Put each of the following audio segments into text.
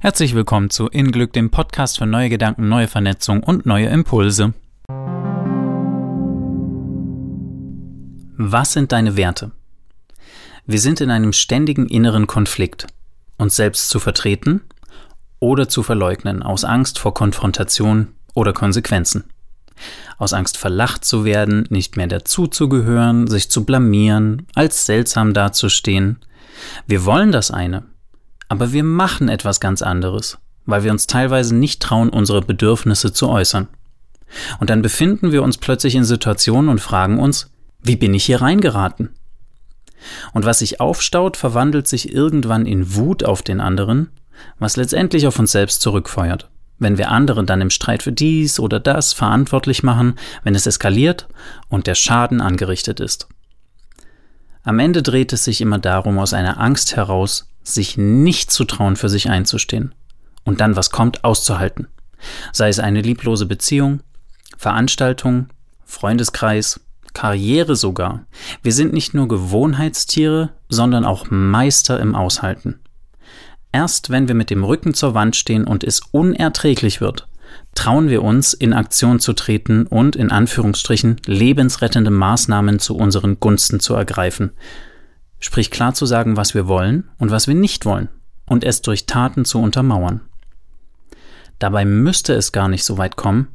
Herzlich willkommen zu Inglück, dem Podcast für neue Gedanken, neue Vernetzung und neue Impulse. Was sind deine Werte? Wir sind in einem ständigen inneren Konflikt, uns selbst zu vertreten oder zu verleugnen, aus Angst vor Konfrontation oder Konsequenzen. Aus Angst verlacht zu werden, nicht mehr dazuzugehören, sich zu blamieren, als seltsam dazustehen. Wir wollen das eine, aber wir machen etwas ganz anderes, weil wir uns teilweise nicht trauen, unsere Bedürfnisse zu äußern. Und dann befinden wir uns plötzlich in Situationen und fragen uns, wie bin ich hier reingeraten? Und was sich aufstaut, verwandelt sich irgendwann in Wut auf den anderen, was letztendlich auf uns selbst zurückfeuert. Wenn wir anderen dann im Streit für dies oder das verantwortlich machen, wenn es eskaliert und der Schaden angerichtet ist. Am Ende dreht es sich immer darum, aus einer Angst heraus, sich nicht zu trauen, für sich einzustehen und dann, was kommt, auszuhalten. Sei es eine lieblose Beziehung, Veranstaltung, Freundeskreis, Karriere sogar. Wir sind nicht nur Gewohnheitstiere, sondern auch Meister im Aushalten. Erst wenn wir mit dem Rücken zur Wand stehen und es unerträglich wird, trauen wir uns, in Aktion zu treten und in Anführungsstrichen lebensrettende Maßnahmen zu unseren Gunsten zu ergreifen. Sprich klar zu sagen, was wir wollen und was wir nicht wollen und es durch Taten zu untermauern. Dabei müsste es gar nicht so weit kommen,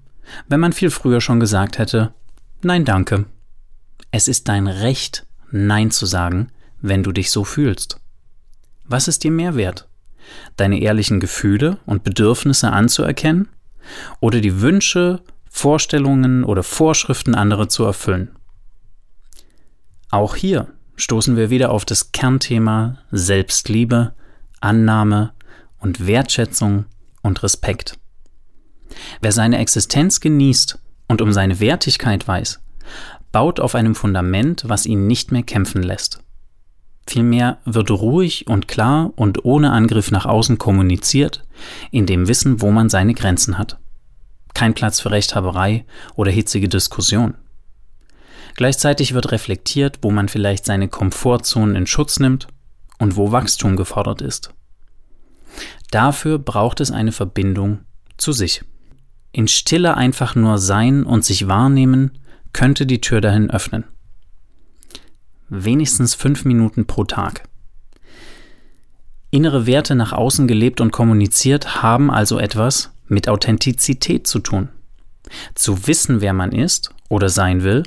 wenn man viel früher schon gesagt hätte, nein, danke. Es ist dein Recht, Nein zu sagen, wenn du dich so fühlst. Was ist dir mehr wert? Deine ehrlichen Gefühle und Bedürfnisse anzuerkennen oder die Wünsche, Vorstellungen oder Vorschriften anderer zu erfüllen? Auch hier stoßen wir wieder auf das Kernthema Selbstliebe, Annahme und Wertschätzung und Respekt. Wer seine Existenz genießt und um seine Wertigkeit weiß, baut auf einem Fundament, was ihn nicht mehr kämpfen lässt. Vielmehr wird ruhig und klar und ohne Angriff nach außen kommuniziert, in dem Wissen, wo man seine Grenzen hat. Kein Platz für Rechthaberei oder hitzige Diskussion. Gleichzeitig wird reflektiert, wo man vielleicht seine Komfortzonen in Schutz nimmt und wo Wachstum gefordert ist. Dafür braucht es eine Verbindung zu sich. In Stille einfach nur sein und sich wahrnehmen, könnte die Tür dahin öffnen. Wenigstens 5 Minuten pro Tag. Innere Werte nach außen gelebt und kommuniziert haben also etwas mit Authentizität zu tun. Zu wissen, wer man ist oder sein will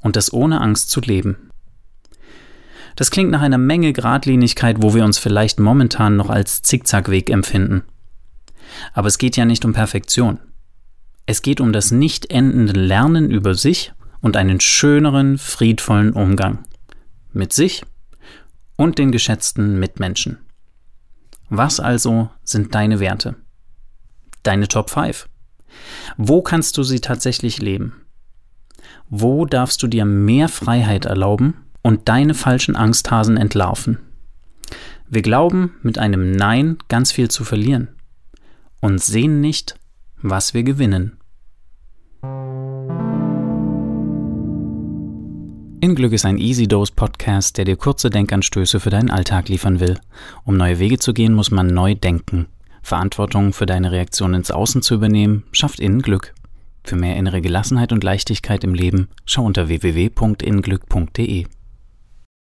und das ohne Angst zu leben. Das klingt nach einer Menge Gradlinigkeit, wo wir uns vielleicht momentan noch als Zickzackweg empfinden. Aber es geht ja nicht um Perfektion. Es geht um das nicht endende Lernen über sich und einen schöneren, friedvollen Umgang. Mit sich und den geschätzten Mitmenschen. Was also sind deine Werte? Deine Top 5? Wo kannst du sie tatsächlich leben? Wo darfst du dir mehr Freiheit erlauben und deine falschen Angsthasen entlarven? Wir glauben, mit einem Nein ganz viel zu verlieren und sehen nicht, was wir gewinnen. Inglück ist ein Easy-Dose-Podcast, der dir kurze Denkanstöße für deinen Alltag liefern will. Um neue Wege zu gehen, muss man neu denken. Verantwortung für deine Reaktion ins Außen zu übernehmen, schafft innen Glück. Für mehr innere Gelassenheit und Leichtigkeit im Leben, schau unter www.inglück.de.